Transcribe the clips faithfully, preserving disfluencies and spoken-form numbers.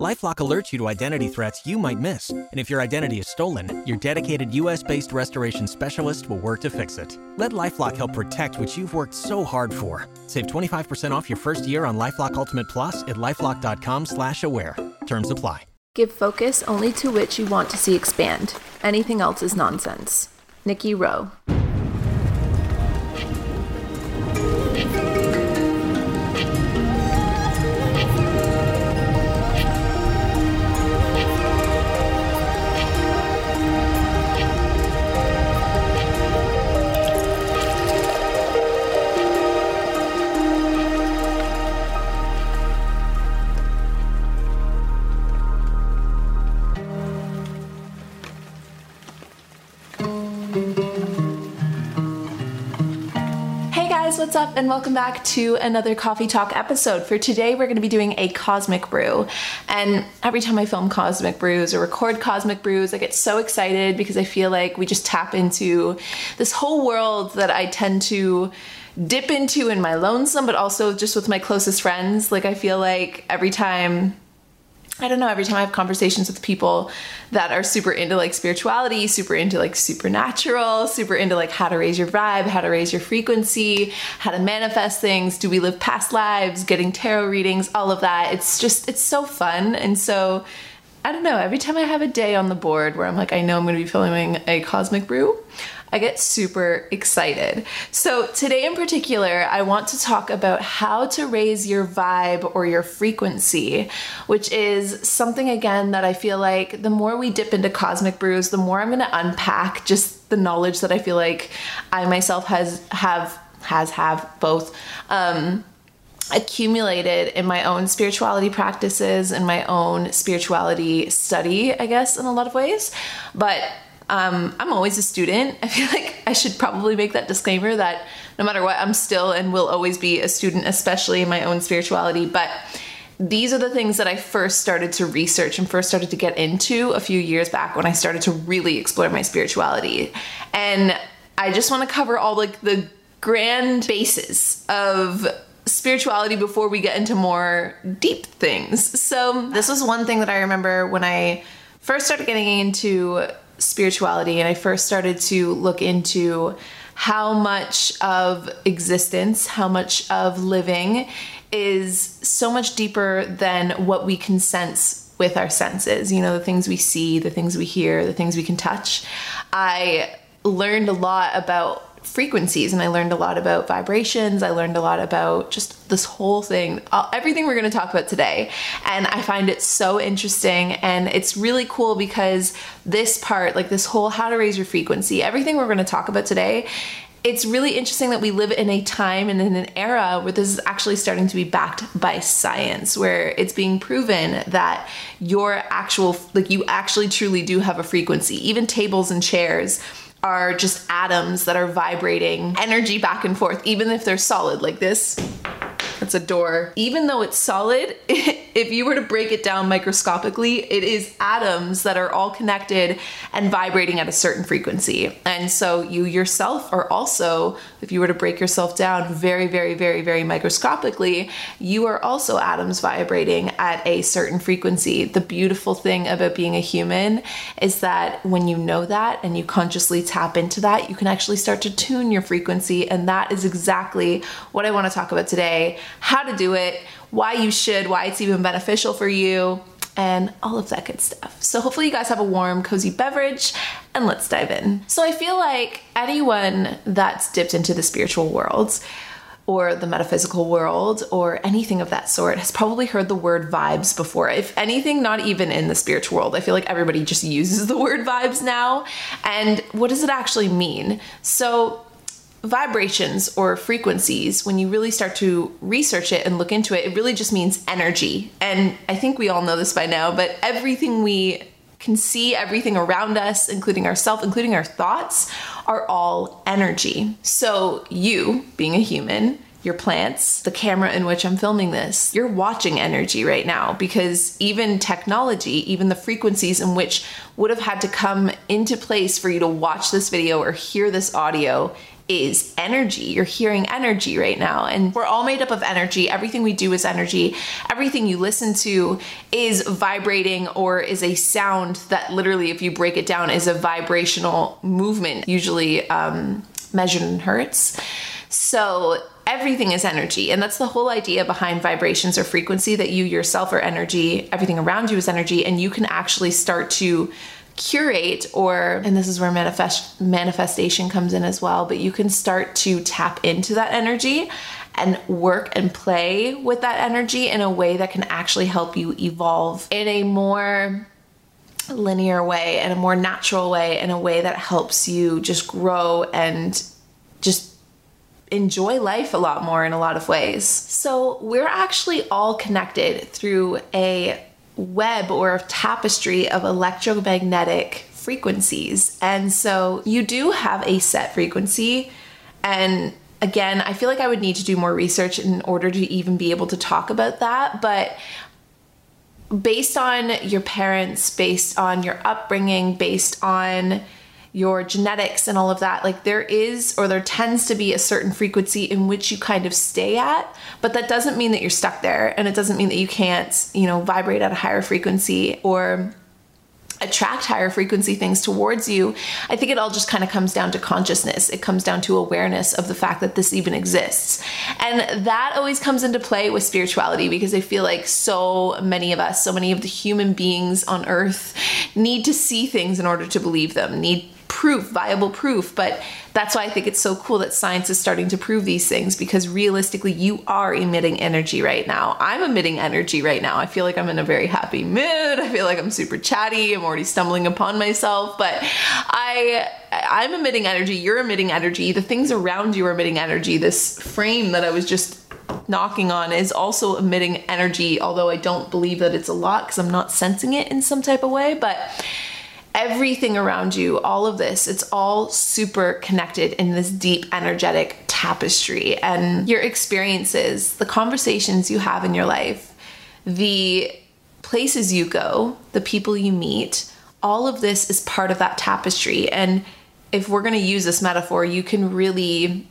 LifeLock alerts you to identity threats you might miss, and if your identity is stolen, your dedicated U S based restoration specialist will work to fix it. Let LifeLock help protect what you've worked so hard for. Save twenty-five percent off your first year on LifeLock Ultimate Plus at LifeLock dot com slash aware. Terms apply. Give focus only to which you want to see expand. Anything else is nonsense. Nikki Rowe. What's up, and welcome back to another Coffee Talk episode. For today, we're going to be doing a Cosmic Brew, and every time I film Cosmic Brews or record Cosmic Brews, I get so excited because I feel like we just tap into this whole world that I tend to dip into in my lonesome, but also just with my closest friends. Like, I feel like every time I don't know, every time I have conversations with people that are super into like spirituality, super into like supernatural, super into like how to raise your vibe, how to raise your frequency, how to manifest things, do we live past lives, getting tarot readings, all of that. It's just, it's so fun. And so, I don't know, every time I have a day on the board where I'm like, I know I'm going to be filming a Cosmic Brew, I get super excited. So today in particular, I want to talk about how to raise your vibe or your frequency, which is something, again, that I feel like the more we dip into Cosmic Brews, the more I'm going to unpack just the knowledge that I feel like I myself has have has have both um, accumulated in my own spirituality practices and my own spirituality study, I guess, in a lot of ways, but. Um, I'm always a student. I feel like I should probably make that disclaimer that no matter what, I'm still and will always be a student, especially in my own spirituality. But these are the things that I first started to research and first started to get into a few years back when I started to really explore my spirituality. And I just want to cover all like the grand bases of spirituality before we get into more deep things. So this was one thing that I remember when I first started getting into spirituality and I first started to look into how much of existence, how much of living is so much deeper than what we can sense with our senses. You know, the things we see, the things we hear, the things we can touch. I learned a lot about frequencies and I learned a lot about vibrations. I learned a lot about just this whole thing, everything we're going to talk about today. And I find it so interesting. And it's really cool because this part, like this whole how to raise your frequency, everything we're going to talk about today, it's really interesting that we live in a time and in an era where this is actually starting to be backed by science, where it's being proven that your actual, like you actually truly do have a frequency, even tables and chairs are just atoms that are vibrating energy back and forth, even if they're solid like this. That's a door. Even though it's solid, if you were to break it down microscopically, it is atoms that are all connected and vibrating at a certain frequency. And so you yourself are also, if you were to break yourself down very, very, very, very microscopically, you are also atoms vibrating at a certain frequency. The beautiful thing about being a human is that when you know that and you consciously tap into that, you can actually start to tune your frequency. And that is exactly what I want to talk about today. How to do it, why you should, why it's even beneficial for you, and all of that good stuff. So hopefully you guys have a warm, cozy beverage, and let's dive in. So I feel like anyone that's dipped into the spiritual world or the metaphysical world or anything of that sort has probably heard the word vibes before. If anything, not even in the spiritual world. I feel like everybody just uses the word vibes now. And what does it actually mean? So vibrations or frequencies, when you really start to research it and look into it, it really just means energy. And I think we all know this by now, but everything we can see, everything around us, including ourselves, including our thoughts, are all energy. So you, being a human, your plants, the camera in which I'm filming this, you're watching energy right now, because even technology, even the frequencies in which would have had to come into place for you to watch this video or hear this audio is energy. You're hearing energy right now, and we're all made up of energy. Everything we do is energy. Everything you listen to is vibrating or is a sound that literally, if you break it down, is a vibrational movement, usually um, measured in hertz. So everything is energy. And that's the whole idea behind vibrations or frequency, that you yourself are energy, everything around you is energy, and you can actually start to curate, or, and this is where manifest manifestation comes in as well, but you can start to tap into that energy and work and play with that energy in a way that can actually help you evolve in a more linear way, in a more natural way, in a way that helps you just grow and just enjoy life a lot more in a lot of ways. So we're actually all connected through a web or a tapestry of electromagnetic frequencies. And so you do have a set frequency. And again, I feel like I would need to do more research in order to even be able to talk about that. But based on your parents, based on your upbringing, based on your genetics and all of that, like there is, or there tends to be a certain frequency in which you kind of stay at, but that doesn't mean that you're stuck there. And it doesn't mean that you can't, you know, vibrate at a higher frequency or attract higher frequency things towards you. I think it all just kind of comes down to consciousness. It comes down to awareness of the fact that this even exists. And that always comes into play with spirituality, because I feel like so many of us, so many of the human beings on earth need to see things in order to believe them, need proof, viable proof. But that's why I think it's so cool that science is starting to prove these things, because realistically, you are emitting energy right now. I'm emitting energy right now. I feel like I'm in a very happy mood. I feel like I'm super chatty. I'm already stumbling upon myself, but I, I'm emitting energy. You're emitting energy. The things around you are emitting energy. This frame that I was just knocking on is also emitting energy, although I don't believe that it's a lot because I'm not sensing it in some type of way, but everything around you, all of this, it's all super connected in this deep energetic tapestry. And your experiences, the conversations you have in your life, the places you go, the people you meet, all of this is part of that tapestry. And if we're going to use this metaphor, you can really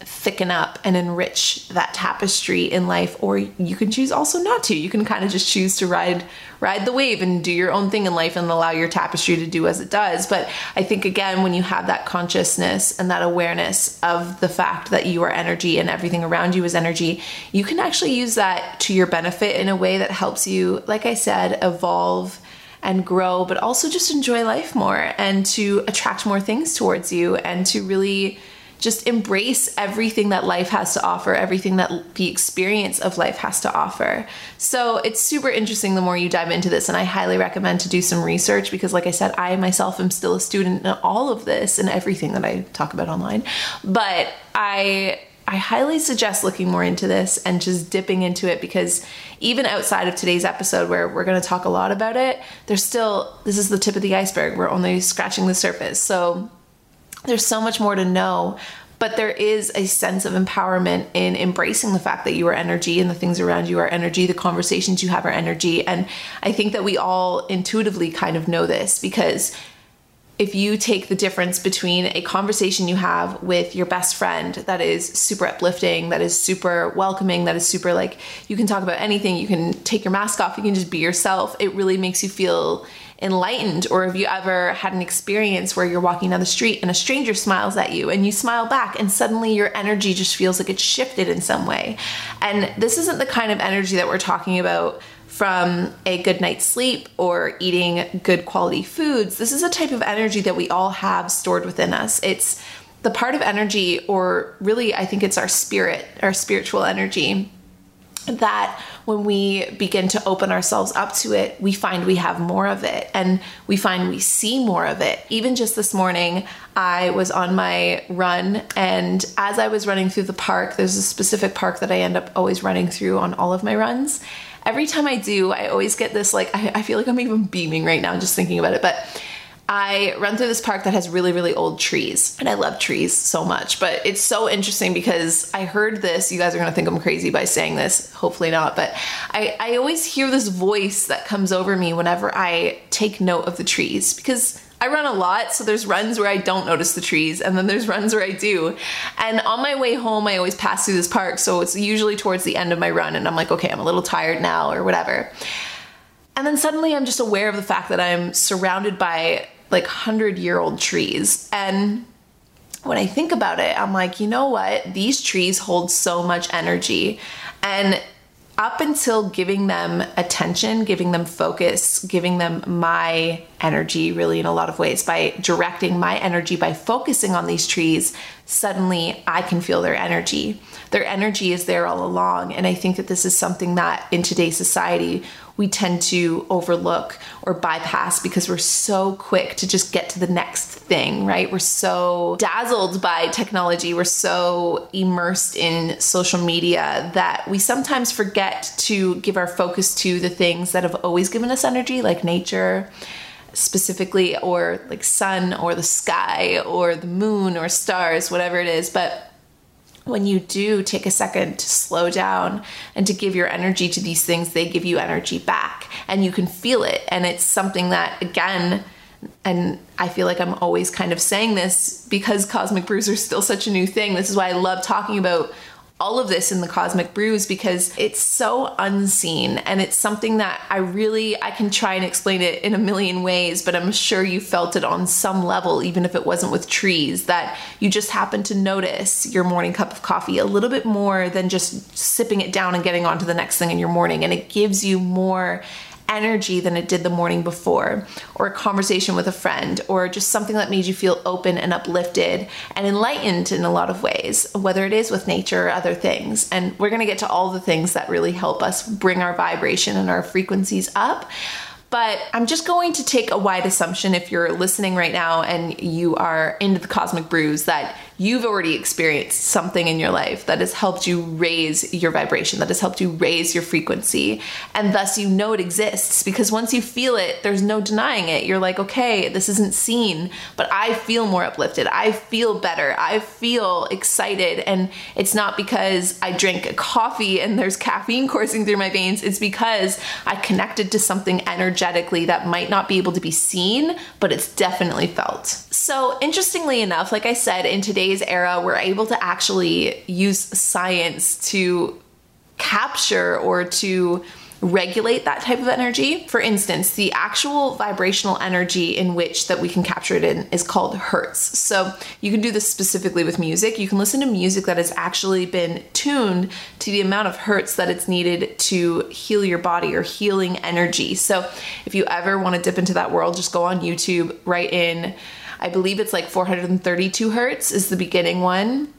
thicken up and enrich that tapestry in life, or you can choose also not to. You can kind of just choose to ride ride the wave and do your own thing in life and allow your tapestry to do as it does. But I think, again, when you have that consciousness and that awareness of the fact that you are energy and everything around you is energy, you can actually use that to your benefit in a way that helps you, like I said, evolve and grow, but also just enjoy life more and to attract more things towards you and to really just embrace everything that life has to offer, everything that the experience of life has to offer. So it's super interesting the more you dive into this, and I highly recommend to do some research, because like I said, I myself am still a student in all of this and everything that I talk about online. But I I highly suggest looking more into this and just dipping into it, because even outside of today's episode where we're going to talk a lot about it, there's still, this is the tip of the iceberg. We're only scratching the surface. So there's so much more to know, but there is a sense of empowerment in embracing the fact that you are energy and the things around you are energy, the conversations you have are energy. And I think that we all intuitively kind of know this, because if you take the difference between a conversation you have with your best friend that is super uplifting, that is super welcoming, that is super like, you can talk about anything, you can take your mask off, you can just be yourself, it really makes you feel enlightened. Or if you ever had an experience where you're walking down the street and a stranger smiles at you and you smile back and suddenly your energy just feels like it's shifted in some way. And this isn't the kind of energy that we're talking about from a good night's sleep or eating good quality foods. This is a type of energy that we all have stored within us. It's the part of energy, or really I think it's our spirit, our spiritual energy, that when we begin to open ourselves up to it, we find we have more of it, and we find we see more of it. Even just this morning, I was on my run, and as I was running through the park, there's a specific park that I end up always running through on all of my runs. Every time I do, I always get this, like, I, I feel like I'm even beaming right now just thinking about it, but I run through this park that has really, really old trees, and I love trees so much, but it's so interesting because I heard this, you guys are going to think I'm crazy by saying this, hopefully not, but I, I always hear this voice that comes over me whenever I take note of the trees, because I run a lot, so there's runs where I don't notice the trees, and then there's runs where I do. And on my way home, I always pass through this park, so it's usually towards the end of my run, and I'm like, okay, I'm a little tired now, or whatever. And then suddenly I'm just aware of the fact that I'm surrounded by like hundred-year-old trees. And when I think about it, I'm like, you know what? These trees hold so much energy. And up until giving them attention, giving them focus, giving them my energy, really in a lot of ways, by directing my energy, by focusing on these trees, suddenly I can feel their energy. Their energy is there all along. And I think that this is something that in today's society, we tend to overlook or bypass because we're so quick to just get to the next thing, right? We're so dazzled by technology. We're so immersed in social media that we sometimes forget to give our focus to the things that have always given us energy, like nature specifically, or like sun, or the sky, or the moon, or stars, whatever it is. But when you do take a second to slow down and to give your energy to these things, they give you energy back, and you can feel it. And it's something that, again, and I feel like I'm always kind of saying this because Cosmic Brews are still such a new thing. This is why I love talking about all of this in the Cosmic Brews, because it's so unseen, and it's something that I really, I can try and explain it in a million ways, but I'm sure you felt it on some level, even if it wasn't with trees, that you just happen to notice your morning cup of coffee a little bit more than just sipping it down and getting on to the next thing in your morning. And it gives you more energy than it did the morning before, or a conversation with a friend, or just something that made you feel open and uplifted and enlightened in a lot of ways, whether it is with nature or other things. And we're going to get to all the things that really help us bring our vibration and our frequencies up. But I'm just going to take a wide assumption, if you're listening right now and you are into the Cosmic Brews, that you've already experienced something in your life that has helped you raise your vibration, that has helped you raise your frequency. And thus you know it exists, because once you feel it, there's no denying it. You're like, okay, this isn't seen, but I feel more uplifted. I feel better. I feel excited. And it's not because I drank a coffee and there's caffeine coursing through my veins. It's because I connected to something energetically that might not be able to be seen, but it's definitely felt. So interestingly enough, like I said, in today's era, we're able to actually use science to capture or to regulate that type of energy. For instance, the actual vibrational energy in which that we can capture it in is called hertz. So you can do this specifically with music. You can listen to music that has actually been tuned to the amount of hertz that it's needed to heal your body, or healing energy. So if you ever want to dip into that world, just go on YouTube, write in, I believe it's like four hundred thirty-two hertz is the beginning one.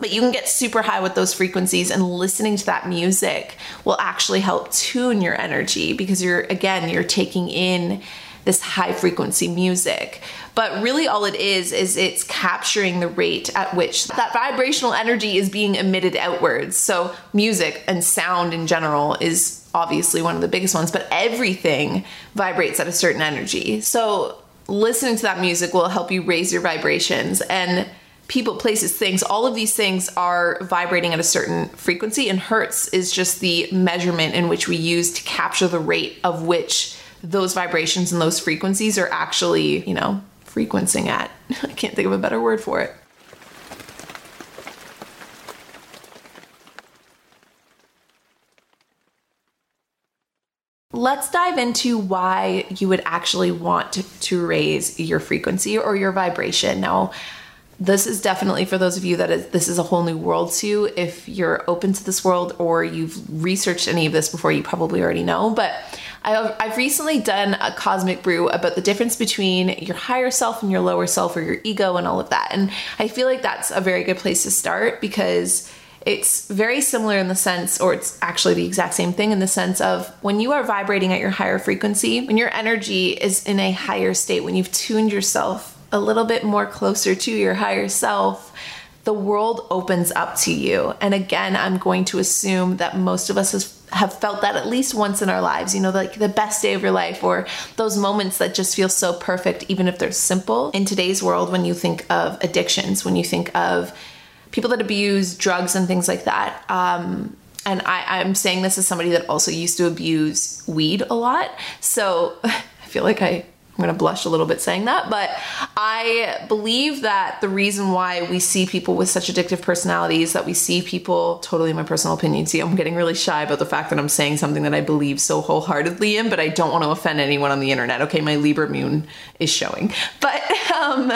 But you can get super high with those frequencies, and listening to that music will actually help tune your energy, because you're, again, you're taking in this high frequency music. But really all it is, is it's capturing the rate at which that vibrational energy is being emitted outwards. So music and sound in general is obviously one of the biggest ones, but everything vibrates at a certain energy. So listening to that music will help you raise your vibrations, and people, places, things, all of these things are vibrating at a certain frequency, and hertz is just the measurement in which we use to capture the rate of which those vibrations and those frequencies are actually, you know, frequencing at. I can't think of a better word for it. Let's dive into why you would actually want to, to raise your frequency or your vibration. Now, this is definitely for those of you that is, this is a whole new world to. If you're open to this world or you've researched any of this before, you probably already know. But I've recently done a cosmic brew about the difference between your higher self and your lower self, or your ego and all of that. And I feel like that's a very good place to start, because it's very similar in the sense, or it's actually the exact same thing in the sense of when you are vibrating at your higher frequency, when your energy is in a higher state, when you've tuned yourself a little bit more closer to your higher self, the world opens up to you. And again, I'm going to assume that most of us has, have felt that at least once in our lives, you know, like the best day of your life, or those moments that just feel so perfect, even if they're simple. In today's world, when you think of addictions, when you think of people that abuse drugs and things like that, um, and I, I'm saying this as somebody that also used to abuse weed a lot, so I feel like I... I'm gonna blush a little bit saying that, but I believe that the reason why we see people with such addictive personalities, that we see people, totally my personal opinion, see, I'm getting really shy about the fact that I'm saying something that I believe so wholeheartedly in, but I don't want to offend anyone on the internet. Okay, my Libra moon is showing. But um,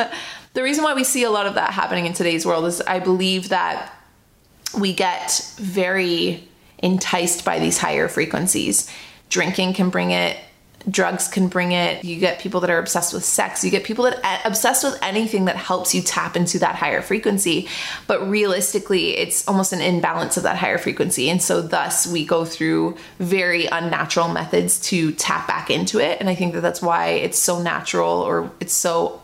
the reason why we see a lot of that happening in today's world is I believe that we get very enticed by these higher frequencies. Drinking can bring it. Drugs can bring it. You get people that are obsessed with sex. You get people that are obsessed with anything that helps you tap into that higher frequency. But realistically, it's almost an imbalance of that higher frequency. And so thus we go through very unnatural methods to tap back into it. And I think that that's why it's so natural, or it's so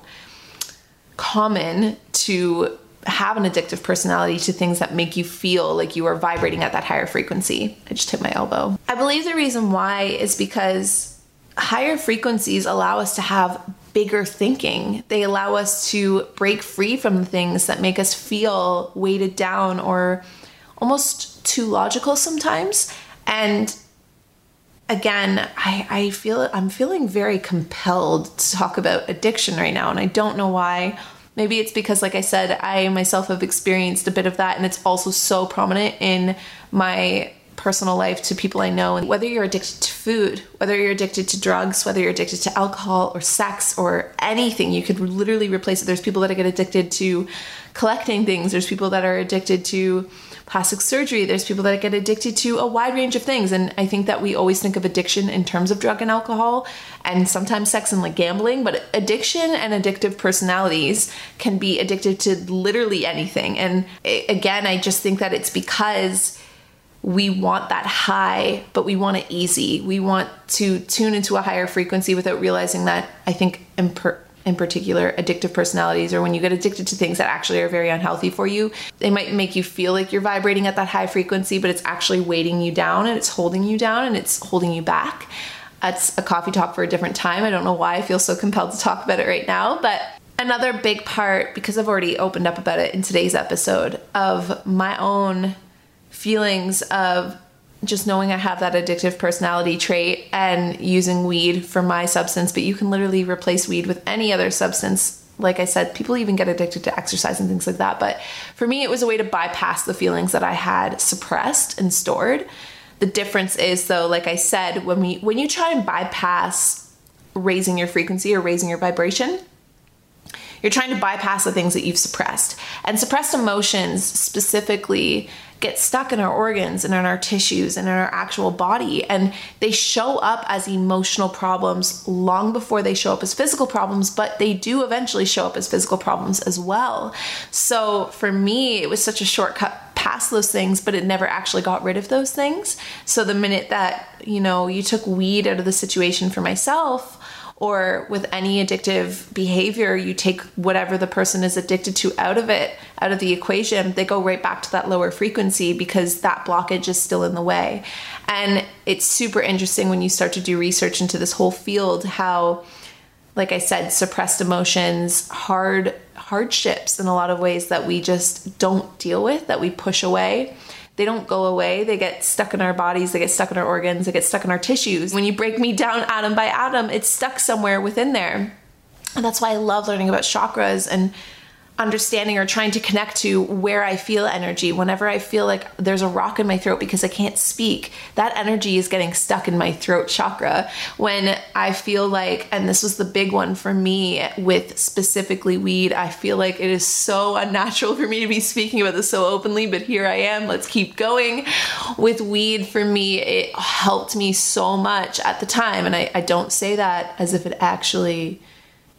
common to have an addictive personality to things that make you feel like you are vibrating at that higher frequency. I just hit my elbow. I believe the reason why is because higher frequencies allow us to have bigger thinking. They allow us to break free from things that make us feel weighted down or almost too logical sometimes. And again, I, I feel I'm feeling very compelled to talk about addiction right now, and I don't know why. Maybe it's because, like I said, I myself have experienced a bit of that, and it's also so prominent in my personal life to people I know. And whether you're addicted to food, whether you're addicted to drugs, whether you're addicted to alcohol or sex or anything, you could literally replace it. There's people that get addicted to collecting things. There's people that are addicted to plastic surgery. There's people that get addicted to a wide range of things. And I think that we always think of addiction in terms of drug and alcohol and sometimes sex and like gambling, but addiction and addictive personalities can be addicted to literally anything. And again, I just think that it's because we want that high, but we want it easy. We want to tune into a higher frequency without realizing that. I think in, per- in particular, addictive personalities, or when you get addicted to things that actually are very unhealthy for you, they might make you feel like you're vibrating at that high frequency, but it's actually weighting you down, and it's holding you down, and it's holding you back. That's a coffee talk for a different time. I don't know why I feel so compelled to talk about it right now, but another big part, because I've already opened up about it in today's episode, of my own feelings of just knowing I have that addictive personality trait and using weed for my substance, but you can literally replace weed with any other substance. Like I said, people even get addicted to exercise and things like that. But for me, it was a way to bypass the feelings that I had suppressed and stored. The difference is, though, like I said, when we, when you try and bypass raising your frequency or raising your vibration, you're trying to bypass the things that you've suppressed. And suppressed emotions specifically get stuck in our organs and in our tissues and in our actual body. And they show up as emotional problems long before they show up as physical problems, but they do eventually show up as physical problems as well. So for me, it was such a shortcut past those things, but it never actually got rid of those things. So the minute that, you know, you took weed out of the situation for myself, or with any addictive behavior, you take whatever the person is addicted to out of it, out of the equation, they go right back to that lower frequency because that blockage is still in the way. And it's super interesting when you start to do research into this whole field, how, like I said, suppressed emotions, hard hardships in a lot of ways that we just don't deal with, that we push away. They don't go away. They get stuck in our bodies. They get stuck in our organs. They get stuck in our tissues. When you break me down atom by atom, it's stuck somewhere within there. And that's why I love learning about chakras and understanding or trying to connect to where I feel energy. Whenever I feel like there's a rock in my throat because I can't speak, that energy is getting stuck in my throat chakra. When I feel like, and this was the big one for me with specifically weed, I feel like it is so unnatural for me to be speaking about this so openly, but here I am, let's keep going. With weed, for me, it helped me so much at the time. And I, I don't say that as if it actually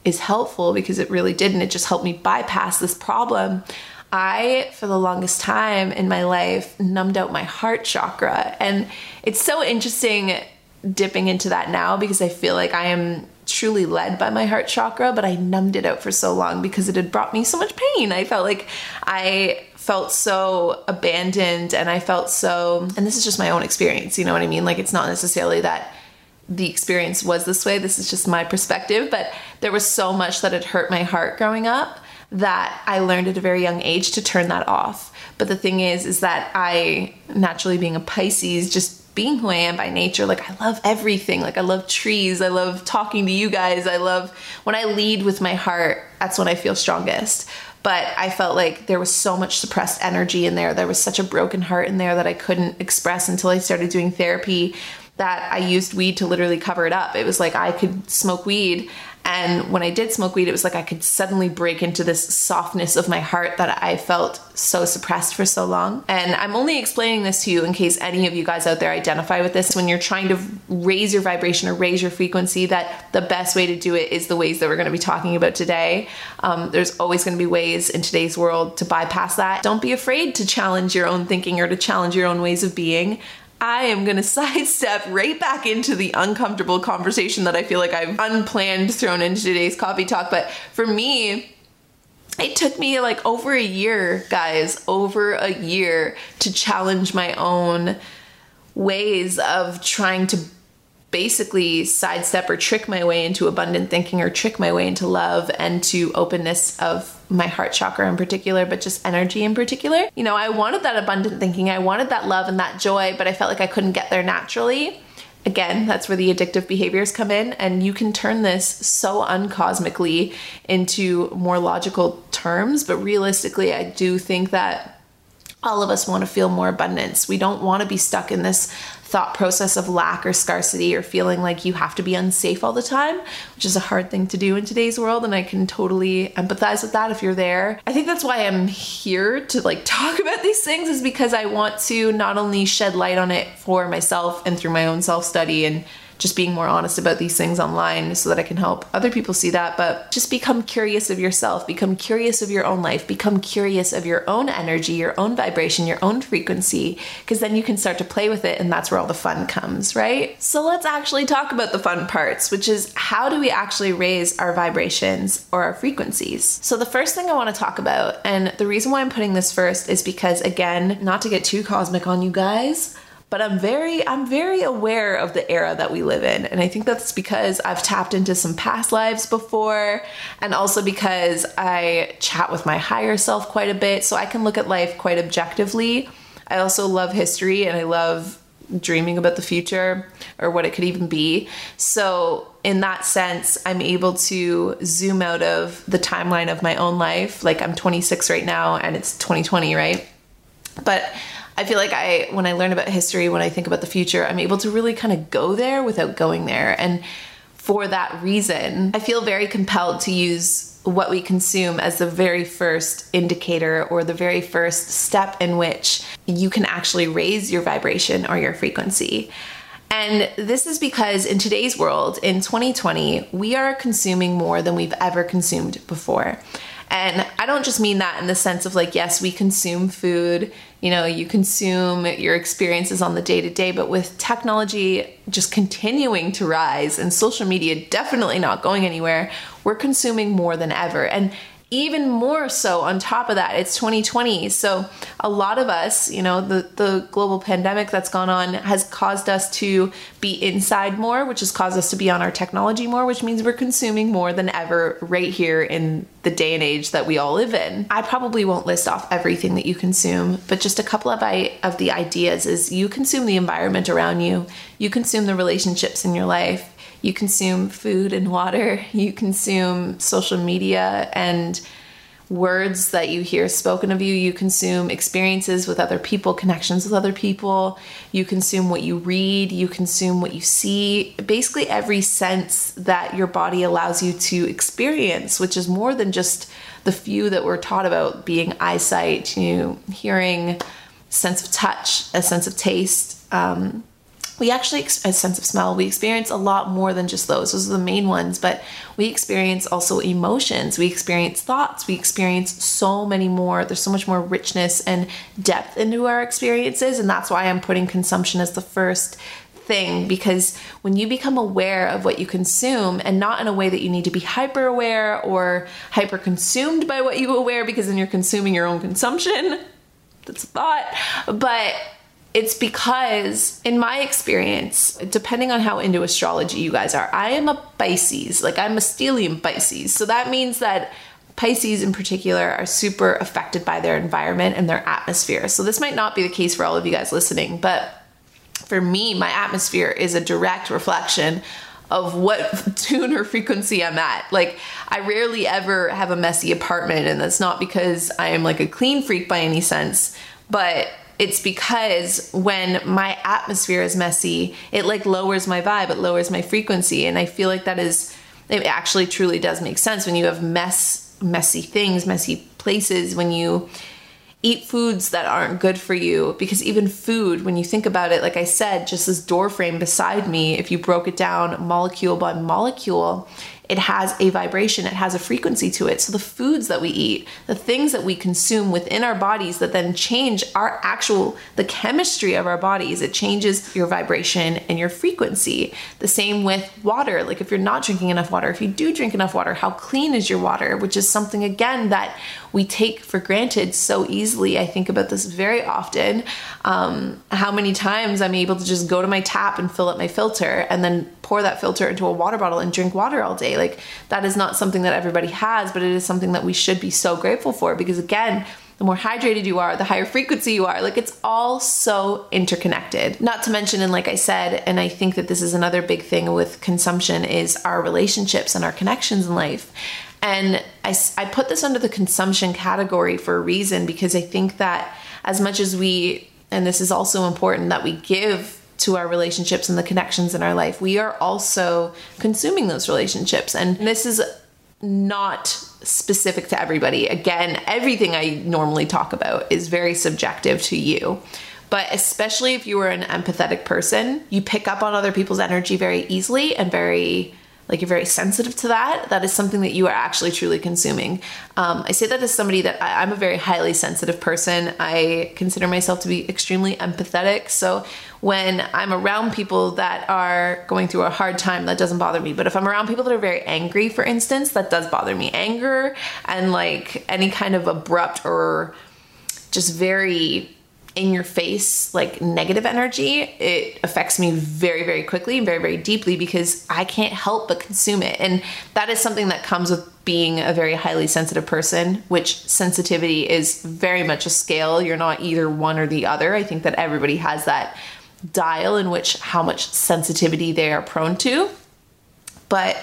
is helpful, because it really didn't. It just helped me bypass this problem. I, for the longest time in my life, numbed out my heart chakra. And it's so interesting dipping into that now, because I feel like I am truly led by my heart chakra, but I numbed it out for so long because it had brought me so much pain. I felt like I felt so abandoned, and I felt so, and this is just my own experience, you know what I mean? Like, it's not necessarily that the experience was this way. This is just my perspective, but there was so much that had hurt my heart growing up that I learned at a very young age to turn that off. But the thing is, is that I, naturally being a Pisces, just being who I am by nature, like, I love everything. Like, I love trees. I love talking to you guys. I love when I lead with my heart, that's when I feel strongest. But I felt like there was so much suppressed energy in there. There was such a broken heart in there that I couldn't express until I started doing therapy, that I used weed to literally cover it up. It was like I could smoke weed, and when I did smoke weed, it was like I could suddenly break into this softness of my heart that I felt so suppressed for so long. And I'm only explaining this to you in case any of you guys out there identify with this. When you're trying to raise your vibration or raise your frequency, that the best way to do it is the ways that we're going to be talking about today. Um, there's always going to be ways in today's world to bypass that. Don't be afraid to challenge your own thinking or to challenge your own ways of being. I am going to sidestep right back into the uncomfortable conversation that I feel like I've unplanned thrown into today's coffee talk. But for me, it took me like over a year, guys, over a year to challenge my own ways of trying to basically sidestep or trick my way into abundant thinking or trick my way into love and to openness of my heart chakra in particular, but just energy in particular. You know, I wanted that abundant thinking. I wanted that love and that joy, but I felt like I couldn't get there naturally. Again, that's where the addictive behaviors come in, and you can turn this so uncosmically into more logical terms. But realistically, I do think that all of us want to feel more abundance. We don't want to be stuck in this thought process of lack or scarcity or feeling like you have to be unsafe all the time, which is a hard thing to do in today's world, and I can totally empathize with that if you're there. I think that's why I'm here to like talk about these things, is because I want to not only shed light on it for myself and through my own self-study and just being more honest about these things online so that I can help other people see that, but just become curious of yourself, become curious of your own life, become curious of your own energy, your own vibration, your own frequency, because then you can start to play with it, and that's where all the fun comes, right? So let's actually talk about the fun parts, which is how do we actually raise our vibrations or our frequencies? So the first thing I want to talk about, and the reason why I'm putting this first is because, again, not to get too cosmic on you guys, but I'm very, I'm very aware of the era that we live in. And I think that's because I've tapped into some past lives before, and also because I chat with my higher self quite a bit, so I can look at life quite objectively. I also love history, and I love dreaming about the future or what it could even be. So in that sense, I'm able to zoom out of the timeline of my own life. Like, I'm twenty-six right now, and it's twenty twenty, right? But I feel like I, when I learn about history, when I think about the future, I'm able to really kind of go there without going there. And for that reason, I feel very compelled to use what we consume as the very first indicator or the very first step in which you can actually raise your vibration or your frequency. And this is because in today's world, in twenty twenty, we are consuming more than we've ever consumed before. And I don't just mean that in the sense of like, yes, we consume food, you know, you consume your experiences on the day to day, but with technology just continuing to rise and social media definitely not going anywhere, we're consuming more than ever. And even more so on top of that, it's twenty twenty. So a lot of us, you know, the, the global pandemic that's gone on has caused us to be inside more, which has caused us to be on our technology more, which means we're consuming more than ever right here in the day and age that we all live in. I probably won't list off everything that you consume, but just a couple of, I, of the ideas is you consume the environment around you. You consume the relationships in your life. You consume food and water, you consume social media and words that you hear spoken of you. You consume experiences with other people, connections with other people. You consume what you read. You consume what you see. Basically every sense that your body allows you to experience, which is more than just the few that we're taught about, being eyesight, you know, hearing, sense of touch, a sense of taste. Um, we actually, ex- a sense of smell, we experience a lot more than just those. Those are the main ones, but we experience also emotions. We experience thoughts. We experience so many more. There's so much more richness and depth into our experiences. And that's why I'm putting consumption as the first thing, because when you become aware of what you consume, and not in a way that you need to be hyper aware or hyper consumed by what you aware, because then you're consuming your own consumption. That's a thought, but it's because, in my experience, depending on how into astrology you guys are, I am a Pisces, like I'm a stellium Pisces. So that means that Pisces in particular are super affected by their environment and their atmosphere. So this might not be the case for all of you guys listening, but for me, my atmosphere is a direct reflection of what tune or frequency I'm at. Like, I rarely ever have a messy apartment, and that's not because I am like a clean freak by any sense, but it's because when my atmosphere is messy, it like lowers my vibe, it lowers my frequency. And I feel like that is, it actually truly does make sense when you have mess, messy things, messy places, when you eat foods that aren't good for you. Because even food, when you think about it, like I said, just this door frame beside me, if you broke it down molecule by molecule, it has a vibration, it has a frequency to it. So the foods that we eat, the things that we consume within our bodies that then change our actual, the chemistry of our bodies, it changes your vibration and your frequency. The same with water. Like if you're not drinking enough water, if you do drink enough water, how clean is your water? Which is something, again, that we take for granted so easily. I think about this very often. Um, how many times I'm able to just go to my tap and fill up my filter and then pour that filter into a water bottle and drink water all day. Like that is not something that everybody has, but it is something that we should be so grateful for, because again, the more hydrated you are, the higher frequency you are. Like it's all so interconnected. Not to mention, and like I said, and I think that this is another big thing with consumption, is our relationships and our connections in life. And I, I put this under the consumption category for a reason, because I think that as much as we, and this is also important, that we give to our relationships and the connections in our life, we are also consuming those relationships. And this is not specific to everybody. Again, everything I normally talk about is very subjective to you. But especially if you are an empathetic person, you pick up on other people's energy very easily and very, like you're very sensitive to that. That is something that you are actually truly consuming. Um, I say that as somebody that I, I'm a very highly sensitive person. I consider myself to be extremely empathetic. So when I'm around people that are going through a hard time, that doesn't bother me. But if I'm around people that are very angry, for instance, that does bother me. Anger and like any kind of abrupt or just very in your face, like negative energy, it affects me very, very quickly and very, very deeply, because I can't help but consume it. And that is something that comes with being a very highly sensitive person, which sensitivity is very much a scale. You're not either one or the other. I think that everybody has that dial in which how much sensitivity they are prone to. But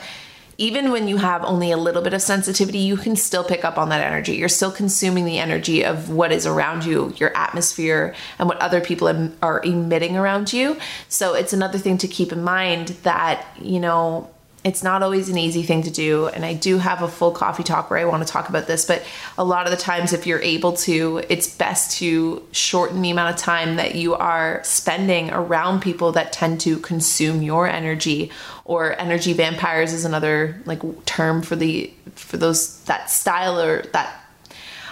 even when you have only a little bit of sensitivity, you can still pick up on that energy. You're still consuming the energy of what is around you, your atmosphere, and what other people em- are emitting around you. So it's another thing to keep in mind that, you know, it's not always an easy thing to do. And I do have a full coffee talk where I want to talk about this, but a lot of the times if you're able to, it's best to shorten the amount of time that you are spending around people that tend to consume your energy, or energy vampires is another like term for the, for those, that style or that,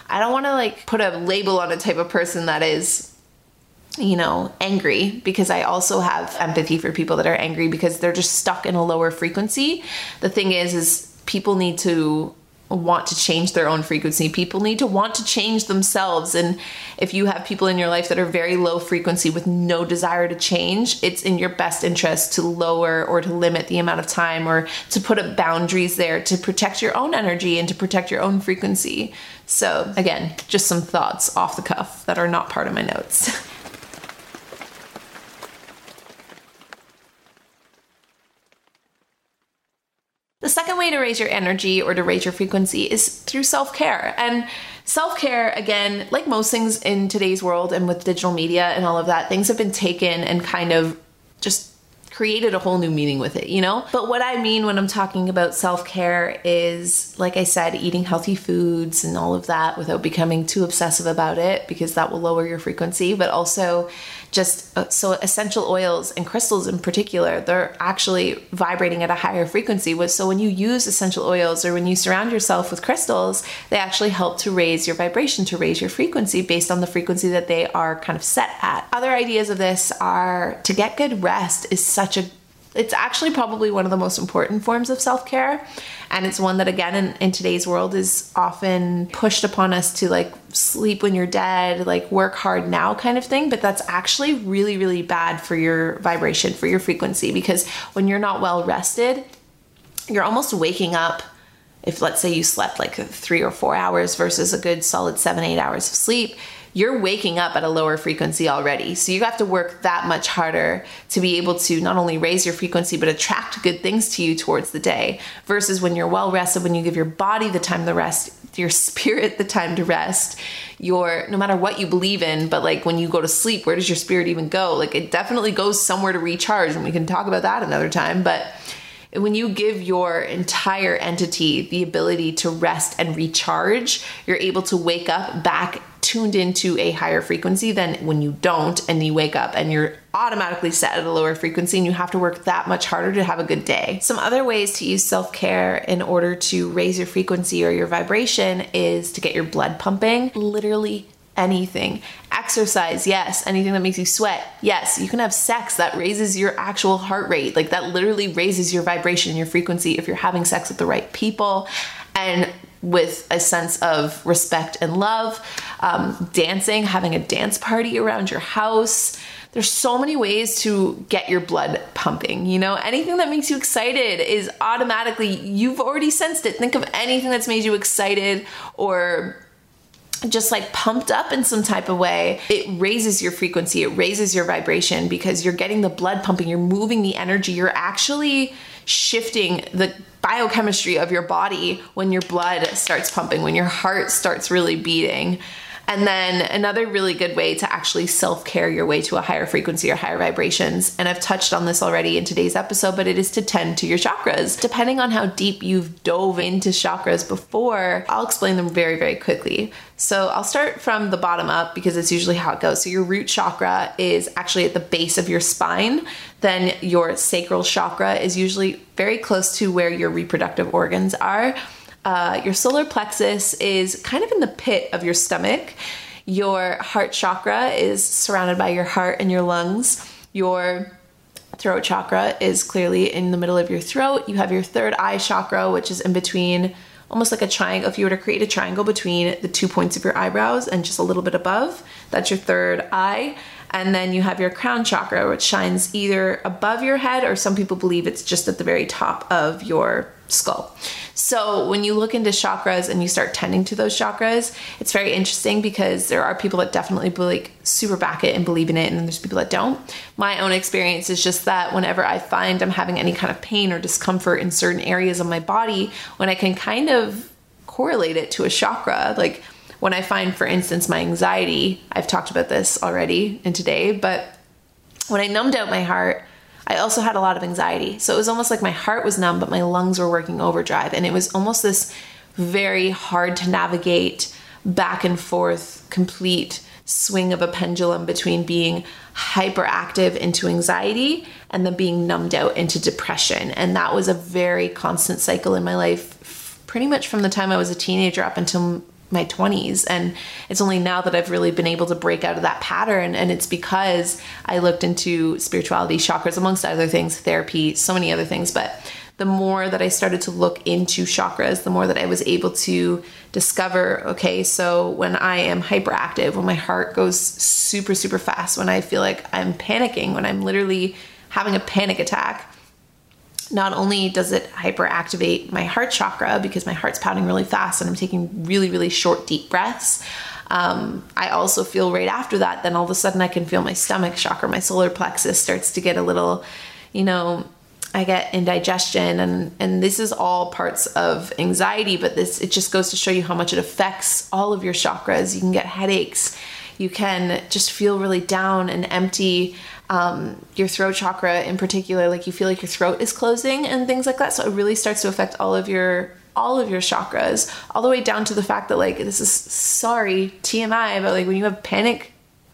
I don't want to like put a label on a type of person that is, you know, angry, because I also have empathy for people that are angry because they're just stuck in a lower frequency. The thing is, is people need to want to change their own frequency. People need to want to change themselves. And if you have people in your life that are very low frequency with no desire to change, it's in your best interest to lower or to limit the amount of time or to put up boundaries there to protect your own energy and to protect your own frequency. So again, just some thoughts off the cuff that are not part of my notes. second way to raise your energy or to raise your frequency is through self-care. And self-care, again, like most things in today's world and with digital media and all of that, things have been taken and kind of just created a whole new meaning with it, you know? But what I mean when I'm talking about self-care is, like I said, eating healthy foods and all of that without becoming too obsessive about it, because that will lower your frequency, but also just uh, so essential oils and crystals in particular, they're actually vibrating at a higher frequency. So when you use essential oils or when you surround yourself with crystals, they actually help to raise your vibration, to raise your frequency based on the frequency that they are kind of set at. Other ideas of this are to get good rest is such a, it's actually probably one of the most important forms of self-care. And it's one that, again, in, in today's world is often pushed upon us to like sleep when you're dead, like work hard now kind of thing. But that's actually really, really bad for your vibration, for your frequency, because when you're not well rested, you're almost waking up. If let's say you slept like three or four hours versus a good solid seven, eight hours of sleep, you're waking up at a lower frequency already. So you have to work that much harder to be able to not only raise your frequency, but attract good things to you towards the day, versus when you're well rested, when you give your body the time to rest, your spirit the time to rest, your, no matter what you believe in, but like when you go to sleep, where does your spirit even go? Like it definitely goes somewhere to recharge, and we can talk about that another time. But when you give your entire entity the ability to rest and recharge, you're able to wake up back tuned into a higher frequency than when you don't, and you wake up and you're automatically set at a lower frequency and you have to work that much harder to have a good day. Some other ways to use self-care in order to raise your frequency or your vibration is to get your blood pumping. Literally anything. Exercise, yes. Anything that makes you sweat, yes. You can have sex. That raises your actual heart rate. Like that literally raises your vibration, your frequency, if you're having sex with the right people and with a sense of respect and love. Um, dancing, having a dance party around your house. There's so many ways to get your blood pumping, you know? Anything that makes you excited is automatically, you've already sensed it. Think of anything that's made you excited or just like pumped up in some type of way. It raises your frequency, it raises your vibration, because you're getting the blood pumping, you're moving the energy, you're actually shifting the biochemistry of your body when your blood starts pumping, when your heart starts really beating. And then another really good way to actually self-care your way to a higher frequency or higher vibrations, and I've touched on this already in today's episode, but it is to tend to your chakras. Depending on how deep you've dove into chakras before, I'll explain them very, very quickly. So I'll start from the bottom up because it's usually how it goes. So your root chakra is actually at the base of your spine. Then your sacral chakra is usually very close to where your reproductive organs are. Uh, your solar plexus is kind of in the pit of your stomach. Your heart chakra is surrounded by your heart and your lungs. Your throat chakra is clearly in the middle of your throat. You have your third eye chakra, which is in between, almost like a triangle. If you were to create a triangle between the two points of your eyebrows and just a little bit above, that's your third eye. And then you have your crown chakra, which shines either above your head, or some people believe it's just at the very top of your skull. So when you look into chakras and you start tending to those chakras, it's very interesting because there are people that definitely like super back it and believe in it, and then there's people that don't. My own experience is just that whenever I find I'm having any kind of pain or discomfort in certain areas of my body, when I can kind of correlate it to a chakra, like when I find, for instance, my anxiety, I've talked about this already in today, but when I numbed out my heart, I also had a lot of anxiety. So it was almost like my heart was numb, but my lungs were working overdrive. And it was almost this very hard to navigate back and forth, complete swing of a pendulum between being hyperactive into anxiety and then being numbed out into depression. And that was a very constant cycle in my life, pretty much from the time I was a teenager up until my twenties. And it's only now that I've really been able to break out of that pattern. And it's because I looked into spirituality, chakras, amongst other things, therapy, so many other things. But the more that I started to look into chakras, the more that I was able to discover, okay, so when I am hyperactive, when my heart goes super, super fast, when I feel like I'm panicking, when I'm literally having a panic attack, not only does it hyperactivate my heart chakra because my heart's pounding really fast and I'm taking really, really short, deep breaths, um, I also feel right after that, then all of a sudden I can feel my stomach chakra, my solar plexus starts to get a little, you know, I get indigestion, and, and this is all parts of anxiety, but this, it just goes to show you how much it affects all of your chakras. You can get headaches. You can just feel really down and empty. Um, your throat chakra in particular, like you feel like your throat is closing and things like that. So it really starts to affect all of your all of your chakras, all the way down to the fact that, like, this is, sorry, T M I, but like when you have panic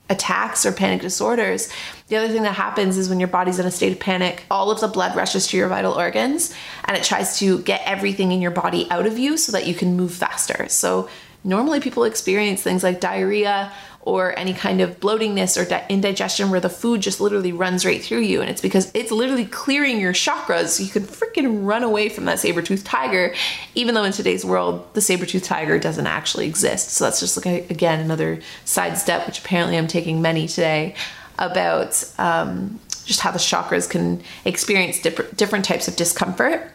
attacks or panic disorders, the other thing that happens is when your body's in a state of panic, all of the blood rushes to your vital organs and it tries to get everything in your body out of you so that you can move faster. So normally people experience things like diarrhea or any kind of bloatingness or indigestion where the food just literally runs right through you. And it's because it's literally clearing your chakras. So you could freaking run away from that saber-toothed tiger, even though in today's world, the saber-toothed tiger doesn't actually exist. So that's just, like, again, another side step, which apparently I'm taking many today, about um, just how the chakras can experience dip- different types of discomfort.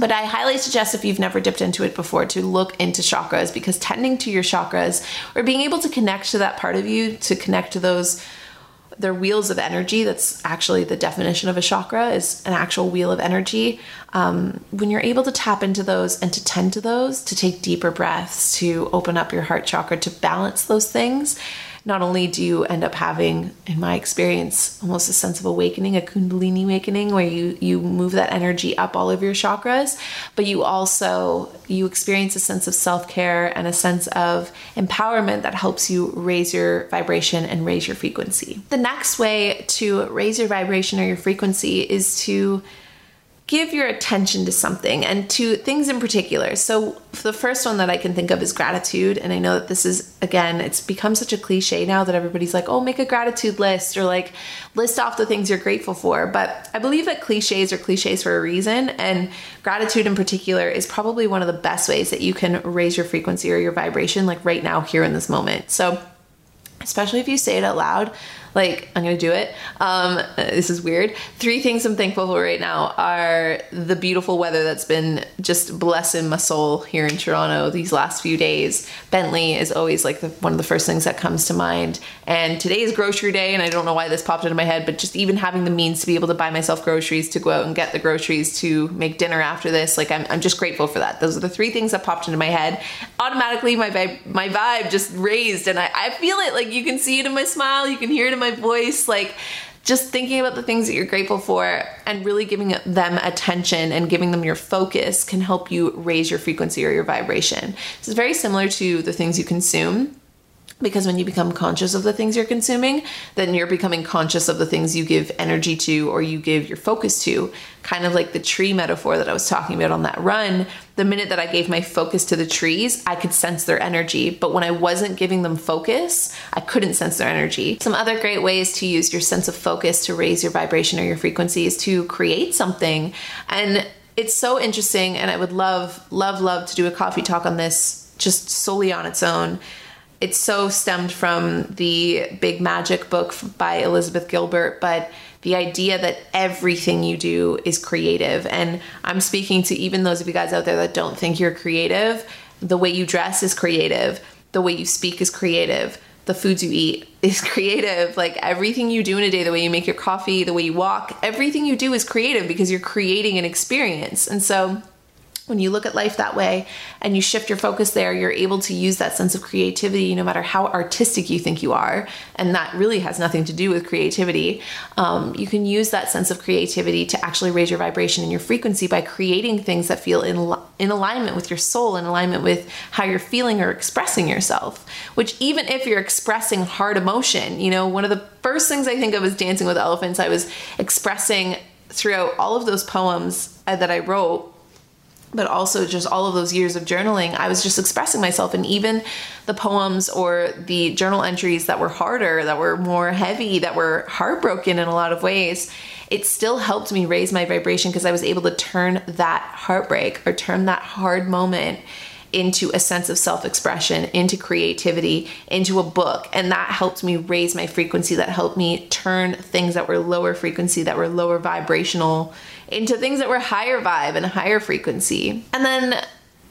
But I highly suggest, if you've never dipped into it before, to look into chakras, because tending to your chakras, or being able to connect to that part of you, to connect to those, their wheels of energy — that's actually the definition of a chakra, is an actual wheel of energy. Um, when you're able to tap into those and to tend to those, to take deeper breaths, to open up your heart chakra, to balance those things, not only do you end up having, in my experience, almost a sense of awakening, a Kundalini awakening, where you, you move that energy up all of your chakras, but you also, you experience a sense of self-care and a sense of empowerment that helps you raise your vibration and raise your frequency. The next way to raise your vibration or your frequency is to give your attention to something, and to things in particular. So the first one that I can think of is gratitude. And I know that this is, again, it's become such a cliche now that everybody's like, oh, make a gratitude list, or like list off the things you're grateful for. But I believe that cliches are cliches for a reason. And gratitude in particular is probably one of the best ways that you can raise your frequency or your vibration, like right now, here in this moment. So especially if you say it out loud, like, I'm going to do it. Um, this is weird. Three things I'm thankful for right now are the beautiful weather that's been just blessing my soul here in Toronto these last few days. Bentley is always like the, one of the first things that comes to mind. And today is grocery day, and I don't know why this popped into my head, but just even having the means to be able to buy myself groceries, to go out and get the groceries, to make dinner after this, like, I'm, I'm just grateful for that. Those are the three things that popped into my head. Automatically, my vibe, my vibe just raised, and I, I feel it. Like, you can see it in my smile, you can hear it in my voice, like, just thinking about the things that you're grateful for and really giving them attention and giving them your focus can help you raise your frequency or your vibration. This is very similar to the things you consume, because when you become conscious of the things you're consuming, then you're becoming conscious of the things you give energy to, or you give your focus to. Kind of like the tree metaphor that I was talking about on that run. The minute that I gave my focus to the trees, I could sense their energy. But when I wasn't giving them focus, I couldn't sense their energy. Some other great ways to use your sense of focus to raise your vibration or your frequency is to create something. And it's so interesting. And I would love, love, love to do a coffee talk on this just solely on its own. It's so stemmed from the Big Magic book by Elizabeth Gilbert, but the idea that everything you do is creative. And I'm speaking to even those of you guys out there that don't think you're creative. The way you dress is creative. The way you speak is creative. The foods you eat is creative. Like, everything you do in a day, the way you make your coffee, the way you walk, everything you do is creative, because you're creating an experience. And so when you look at life that way and you shift your focus there, you're able to use that sense of creativity, no matter how artistic you think you are. And that really has nothing to do with creativity. Um, you can use that sense of creativity to actually raise your vibration and your frequency by creating things that feel in, in alignment with your soul, in alignment with how you're feeling or expressing yourself. Which, even if you're expressing hard emotion, you know, one of the first things I think of is Dancing with Elephants. I was expressing throughout all of those poems that I wrote, but also just all of those years of journaling, I was just expressing myself. And even the poems or the journal entries that were harder, that were more heavy, that were heartbroken in a lot of ways, it still helped me raise my vibration, because I was able to turn that heartbreak or turn that hard moment into a sense of self-expression, into creativity, into a book. And that helped me raise my frequency. That helped me turn things that were lower frequency, that were lower vibrational, into things that were higher vibe and higher frequency. And then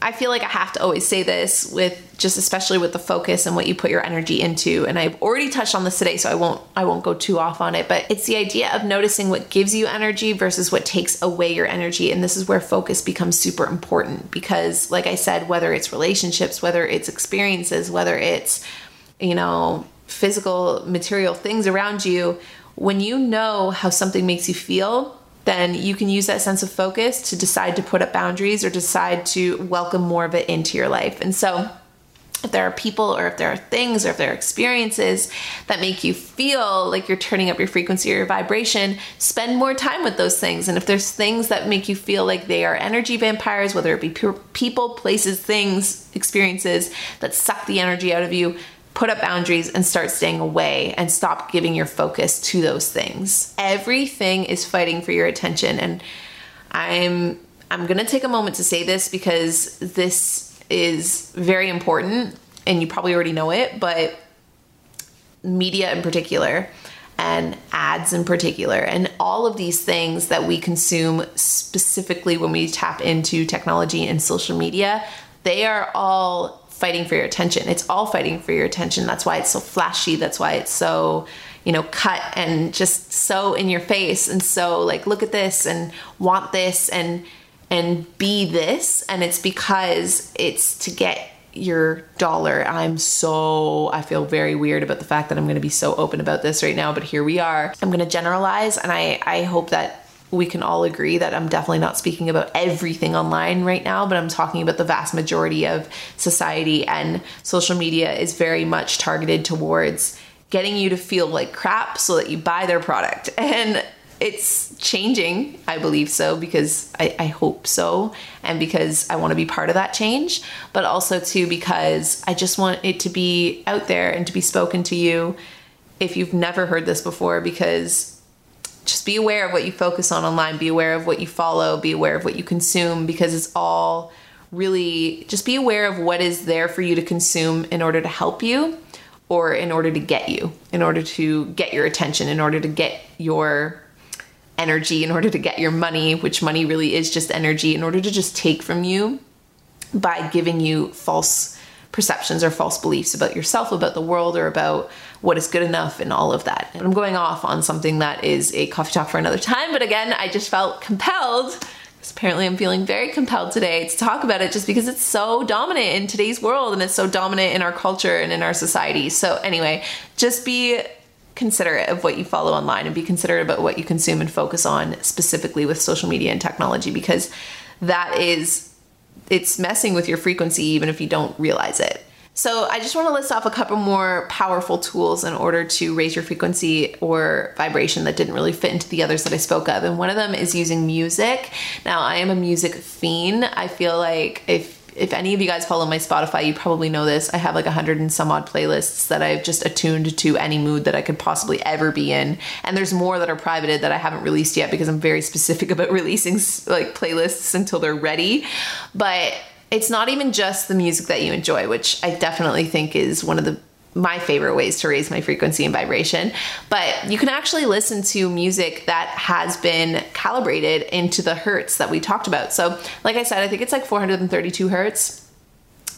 I feel like I have to always say this with just, especially with the focus and what you put your energy into. And I've already touched on this today, so I won't, I won't go too off on it, but it's the idea of noticing what gives you energy versus what takes away your energy. And this is where focus becomes super important because, like I said, whether it's relationships, whether it's experiences, whether it's, you know, physical, material things around you, when you know how something makes you feel, then you can use that sense of focus to decide to put up boundaries or decide to welcome more of it into your life. And so if there are people or if there are things or if there are experiences that make you feel like you're turning up your frequency or your vibration, spend more time with those things. And if there's things that make you feel like they are energy vampires, whether it be people, places, things, experiences that suck the energy out of you, put up boundaries and start staying away and stop giving your focus to those things. Everything is fighting for your attention. And I'm I'm going to take a moment to say this because this is very important and you probably already know it, but media in particular and ads in particular and all of these things that we consume specifically when we tap into technology and social media, they are all fighting for your attention. It's all fighting for your attention. That's why it's so flashy. That's why it's so, you know, cut and just so in your face. And so like, look at this and want this and, and be this. And it's because it's to get your dollar. I'm so, I feel very weird about the fact that I'm going to be so open about this right now, but here we are. I'm going to generalize. And I, I hope that we can all agree that I'm definitely not speaking about everything online right now, but I'm talking about the vast majority of society, and social media is very much targeted towards getting you to feel like crap so that you buy their product. And it's changing, I believe so, because I, I hope so, and because I want to be part of that change, but also too because I just want it to be out there and to be spoken to you if you've never heard this before, because just be aware of what you focus on online, be aware of what you follow, be aware of what you consume, because it's all really, just be aware of what is there for you to consume in order to help you or in order to get you, in order to get your attention, in order to get your energy, in order to get your money, which money really is just energy, in order to just take from you by giving you false perceptions or false beliefs about yourself, about the world, or about what is good enough and all of that. And I'm going off on something that is a coffee talk for another time, but again, I just felt compelled, because apparently I'm feeling very compelled today to talk about it just because it's so dominant in today's world and it's so dominant in our culture and in our society. So anyway, just be considerate of what you follow online and be considerate about what you consume and focus on specifically with social media and technology, because that is it's messing with your frequency, even if you don't realize it. So I just want to list off a couple more powerful tools in order to raise your frequency or vibration that didn't really fit into the others that I spoke of. And one of them is using music. Now, I am a music fiend. I feel like if if any of you guys follow my Spotify, you probably know this. I have like a hundred and some odd playlists that I've just attuned to any mood that I could possibly ever be in. And there's more that are privated that I haven't released yet because I'm very specific about releasing like playlists until they're ready. But it's not even just the music that you enjoy, which I definitely think is one of the my favorite ways to raise my frequency and vibration, but you can actually listen to music that has been calibrated into the hertz that we talked about. So like I said, I think it's like four hundred thirty-two hertz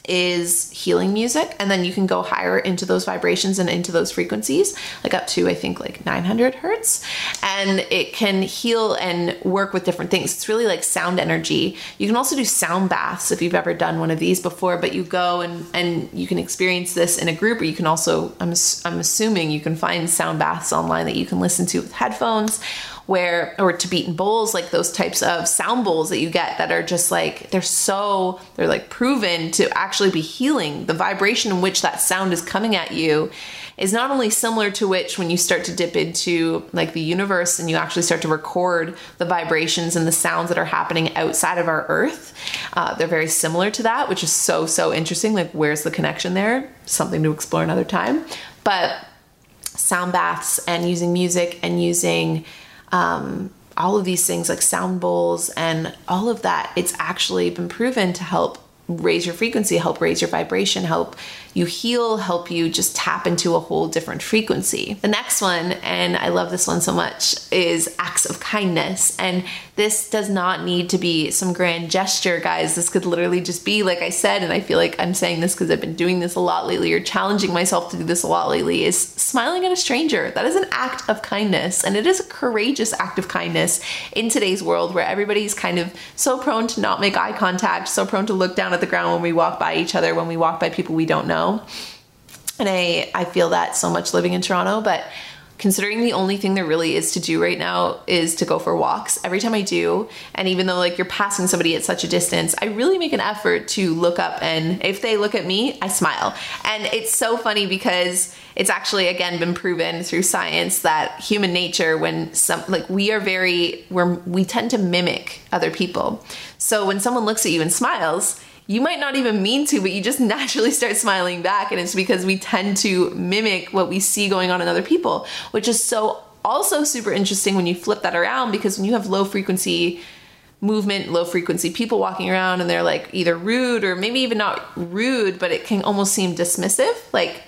is healing music. And then you can go higher into those vibrations and into those frequencies, like up to, I think like nine hundred hertz, and it can heal and work with different things. It's really like sound energy. You can also do sound baths if you've ever done one of these before, but you go and, and you can experience this in a group, or you can also, I'm, I'm assuming you can find sound baths online that you can listen to with headphones, where, or Tibetan bowls, like those types of sound bowls that you get that are just like, they're so, they're like proven to actually be healing. The vibration in which that sound is coming at you is not only similar to which when you start to dip into like the universe and you actually start to record the vibrations and the sounds that are happening outside of our earth, uh, they're very similar to that, which is so, so interesting. Like, where's the connection there? Something to explore another time. But sound baths and using music and using Um, all of these things like sound bowls and all of that, it's actually been proven to help raise your frequency, help raise your vibration, help you heal, help you just tap into a whole different frequency. The next one, and I love this one so much, is acts of kindness. And this does not need to be some grand gesture, guys. This could literally just be, like I said, and I feel like I'm saying this because I've been doing this a lot lately, or challenging myself to do this a lot lately, is smiling at a stranger. That is an act of kindness, and it is a courageous act of kindness in today's world where everybody's kind of so prone to not make eye contact, so prone to look down at the ground when we walk by each other, when we walk by people we don't know. And I, I feel that so much living in Toronto, but considering the only thing there really is to do right now is to go for walks. Every time I do, and even though like you're passing somebody at such a distance, I really make an effort to look up, and if they look at me, I smile. And it's so funny because it's actually, again, been proven through science that human nature, when some, like we are very, we're, we tend to mimic other people. So when someone looks at you and smiles, you might not even mean to, but you just naturally start smiling back. And it's because we tend to mimic what we see going on in other people, which is so also super interesting when you flip that around, because when you have low frequency movement, low frequency people walking around, and they're like either rude or maybe even not rude, but it can almost seem dismissive. Like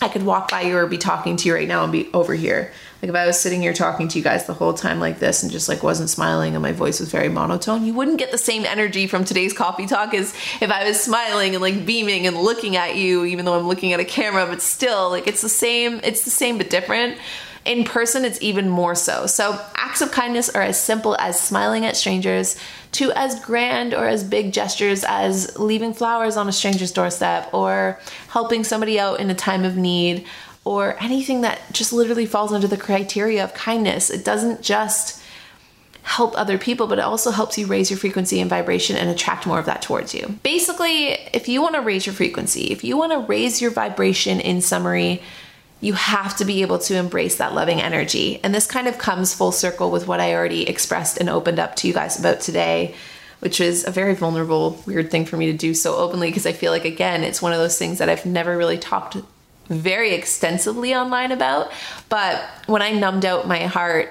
I could walk by you or be talking to you right now and be over here. Like if I was sitting here talking to you guys the whole time like this and just like wasn't smiling and my voice was very monotone, you wouldn't get the same energy from today's coffee talk as if I was smiling and like beaming and looking at you, even though I'm looking at a camera, but still like it's the same, it's the same but different. In person, it's even more so. So acts of kindness are as simple as smiling at strangers to as grand or as big gestures as leaving flowers on a stranger's doorstep or helping somebody out in a time of need, or anything that just literally falls under the criteria of kindness. It doesn't just help other people, but it also helps you raise your frequency and vibration and attract more of that towards you. Basically, if you want to raise your frequency, if you want to raise your vibration, in summary, you have to be able to embrace that loving energy. And this kind of comes full circle with what I already expressed and opened up to you guys about today, which is a very vulnerable, weird thing for me to do so openly, because I feel like, again, it's one of those things that I've never really talked very extensively online about. But when I numbed out my heart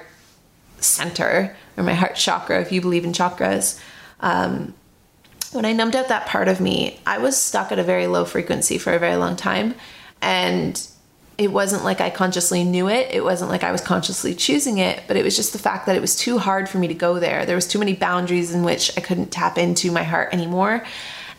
center, or my heart chakra, if you believe in chakras, um, when I numbed out that part of me, I was stuck at a very low frequency for a very long time. And it wasn't like I consciously knew it. It wasn't like I was consciously choosing it, but it was just the fact that it was too hard for me to go there. There was too many boundaries in which I couldn't tap into my heart anymore.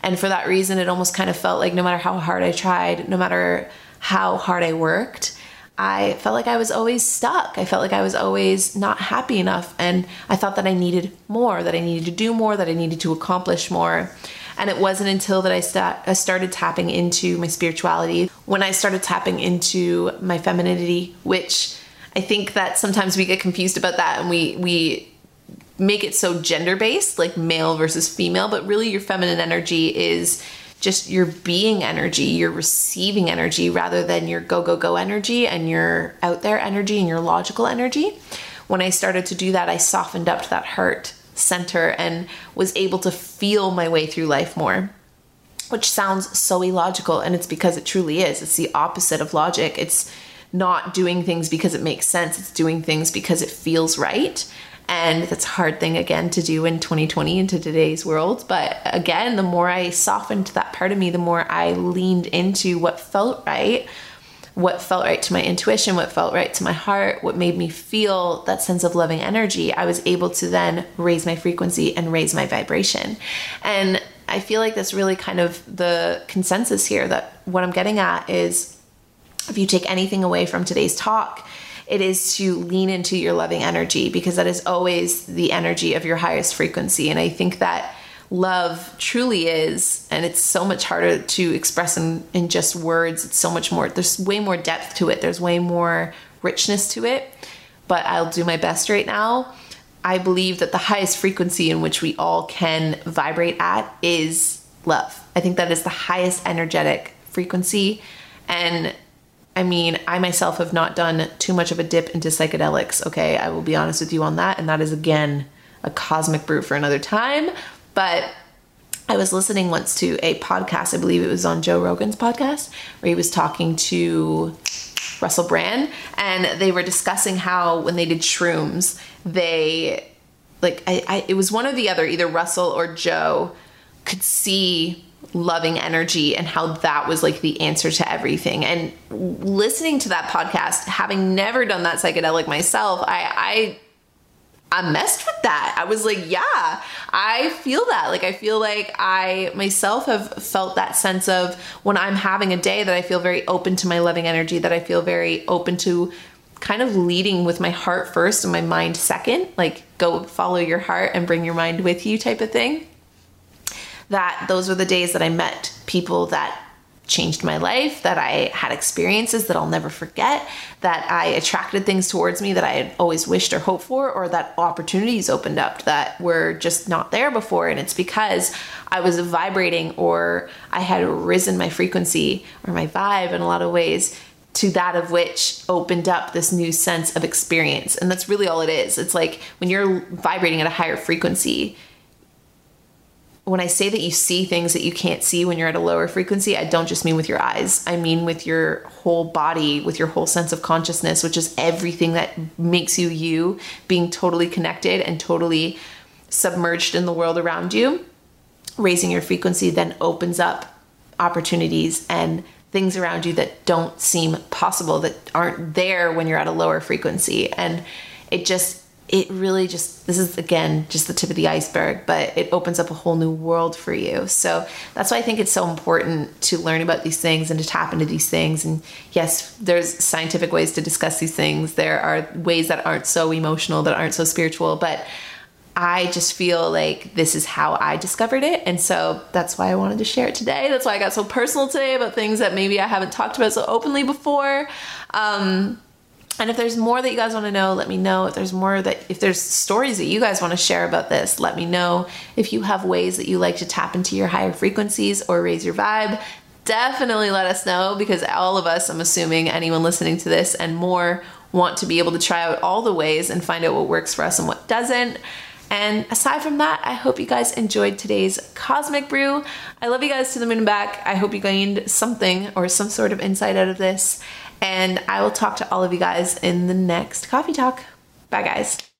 And for that reason, it almost kind of felt like no matter how hard I tried, no matter how hard I worked, I felt like I was always stuck. I felt like I was always not happy enough. And I thought that I needed more, that I needed to do more, that I needed to accomplish more. And it wasn't until that I, st- I started tapping into my spirituality, when I started tapping into my femininity, which I think that sometimes we get confused about that, and we, we make it so gender-based, like male versus female, but really your feminine energy is just your being energy, your receiving energy, rather than your go, go, go energy and your out there energy and your logical energy. When I started to do that, I softened up to that heart center and was able to feel my way through life more, which sounds so illogical. And it's because it truly is. It's the opposite of logic. It's not doing things because it makes sense. It's doing things because it feels right. And that's a hard thing, again, to do in twenty twenty into today's world. But again, the more I softened that part of me, the more I leaned into what felt right, what felt right to my intuition, what felt right to my heart, what made me feel that sense of loving energy. I was able to then raise my frequency and raise my vibration. And I feel like that's really kind of the consensus here, that what I'm getting at is, if you take anything away from today's talk, it is to lean into your loving energy, because that is always the energy of your highest frequency. And I think that love truly is, and it's so much harder to express in, in just words. It's so much more, there's way more depth to it. There's way more richness to it, but I'll do my best right now. I believe that the highest frequency in which we all can vibrate at is love. I think that is the highest energetic frequency. And I mean, I myself have not done too much of a dip into psychedelics, okay? I will be honest with you on that, and that is, again, a cosmic brew for another time. But I was listening once to a podcast, I believe it was on Joe Rogan's podcast, where he was talking to Russell Brand, and they were discussing how when they did shrooms, they, like, I, I it was one or the other, either Russell or Joe could see loving energy and how that was like the answer to everything. And listening to that podcast, having never done that psychedelic myself, I, I, I messed with that. I was like, yeah, I feel that. Like, I feel like I myself have felt that sense of when I'm having a day that I feel very open to my loving energy, that I feel very open to kind of leading with my heart first and my mind second, like go follow your heart and bring your mind with you type of thing. That those were the days that I met people that changed my life, that I had experiences that I'll never forget, that I attracted things towards me that I had always wished or hoped for, or that opportunities opened up that were just not there before. And it's because I was vibrating, or I had risen my frequency or my vibe in a lot of ways to that of which opened up this new sense of experience. And that's really all it is. It's like when you're vibrating at a higher frequency, when I say that you see things that you can't see when you're at a lower frequency, I don't just mean with your eyes. I mean with your whole body, with your whole sense of consciousness, which is everything that makes you you, being totally connected and totally submerged in the world around you. Raising your frequency then opens up opportunities and things around you that don't seem possible, that aren't there when you're at a lower frequency. And it just... It really just, this is again, just the tip of the iceberg, but it opens up a whole new world for you. So that's why I think it's so important to learn about these things and to tap into these things. And yes, there's scientific ways to discuss these things. There are ways that aren't so emotional, that aren't so spiritual, but I just feel like this is how I discovered it. And so that's why I wanted to share it today. That's why I got so personal today about things that maybe I haven't talked about so openly before. Um, And if there's more that you guys want to know, let me know. If there's more that, if there's stories that you guys want to share about this, let me know. If you have ways that you like to tap into your higher frequencies or raise your vibe, definitely let us know, because all of us, I'm assuming anyone listening to this and more, want to be able to try out all the ways and find out what works for us and what doesn't. And aside from that, I hope you guys enjoyed today's Cosmic Brew. I love you guys to the moon and back. I hope you gained something or some sort of insight out of this. And I will talk to all of you guys in the next Coffee Talk. Bye, guys.